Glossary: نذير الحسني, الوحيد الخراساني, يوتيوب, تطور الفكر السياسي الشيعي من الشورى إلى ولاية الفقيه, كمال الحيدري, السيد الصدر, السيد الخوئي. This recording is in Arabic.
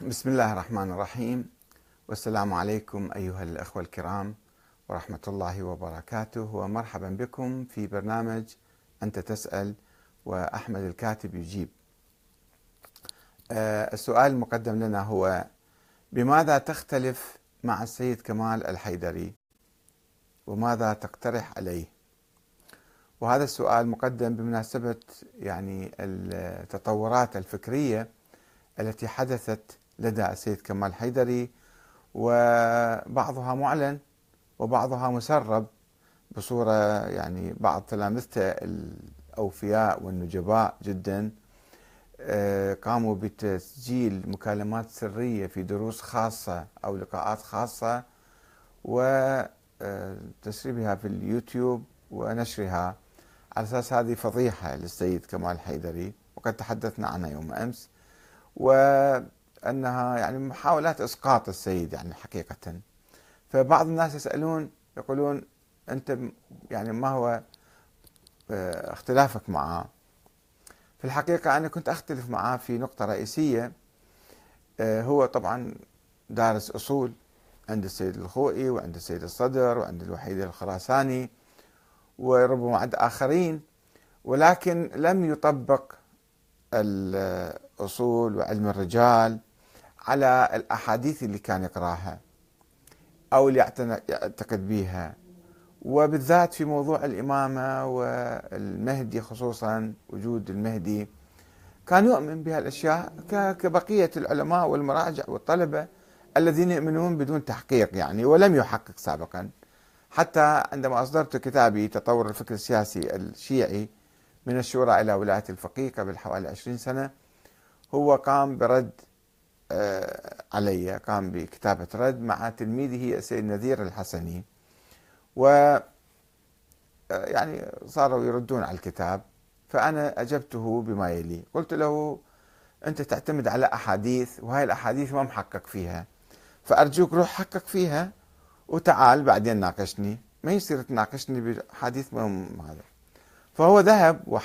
بسم الله الرحمن الرحيم، والسلام عليكم أيها الأخوة الكرام ورحمة الله وبركاته، ومرحبا بكم في برنامج أنت تسأل وأحمد الكاتب يجيب. السؤال المقدم لنا هو: بماذا تختلف مع السيد كمال الحيدري وماذا تقترح عليه؟ وهذا السؤال مقدم بمناسبة التطورات الفكرية التي حدثت لدى السيد كمال الحيدري، وبعضها معلن وبعضها مسرب بصورة بعض تلامذته الأوفياء والنجباء جدا قاموا بتسجيل مكالمات سرية في دروس خاصة أو لقاءات خاصة وتسريبها في اليوتيوب ونشرها، على أساس هذه فضيحة للسيد كمال الحيدري، وقد تحدثنا عنها يوم أمس، وأنها محاولات إسقاط السيد حقيقة. فبعض الناس يسألون يقولون: أنت ما هو اختلافك معه؟ في الحقيقة أنا كنت أختلف معه في نقطة رئيسية. هو طبعا دارس أصول عند السيد الخوئي وعند السيد الصدر وعند الوحيد الخراساني وربما عند آخرين، ولكن لم يطبق الأصول وعلم الرجال على الأحاديث اللي كان يقراها أو اللي يعتقد بيها، وبالذات في موضوع الإمامة والمهدي، خصوصا وجود المهدي. كان يؤمن بها الأشياء كبقية العلماء والمراجع والطلبة الذين يؤمنون بدون تحقيق ولم يحقق سابقا. حتى عندما أصدرت كتابي تطور الفكر السياسي الشيعي من الشورى إلى ولاية الفقيه قبل حوالي 20 سنة، هو قام برد علي، قام بكتابة رد مع تلميذه السيد نذير الحسني، و صاروا يردون على الكتاب. فأنا أجبته بما يلي: قلت له أنت تعتمد على أحاديث، وهاي الأحاديث ما محقق فيها، فأرجوك روح حقق فيها وتعال بعدين ناقشني، ما يصير تناقشني بحديث مهم هذا. فهو ذهب وحقق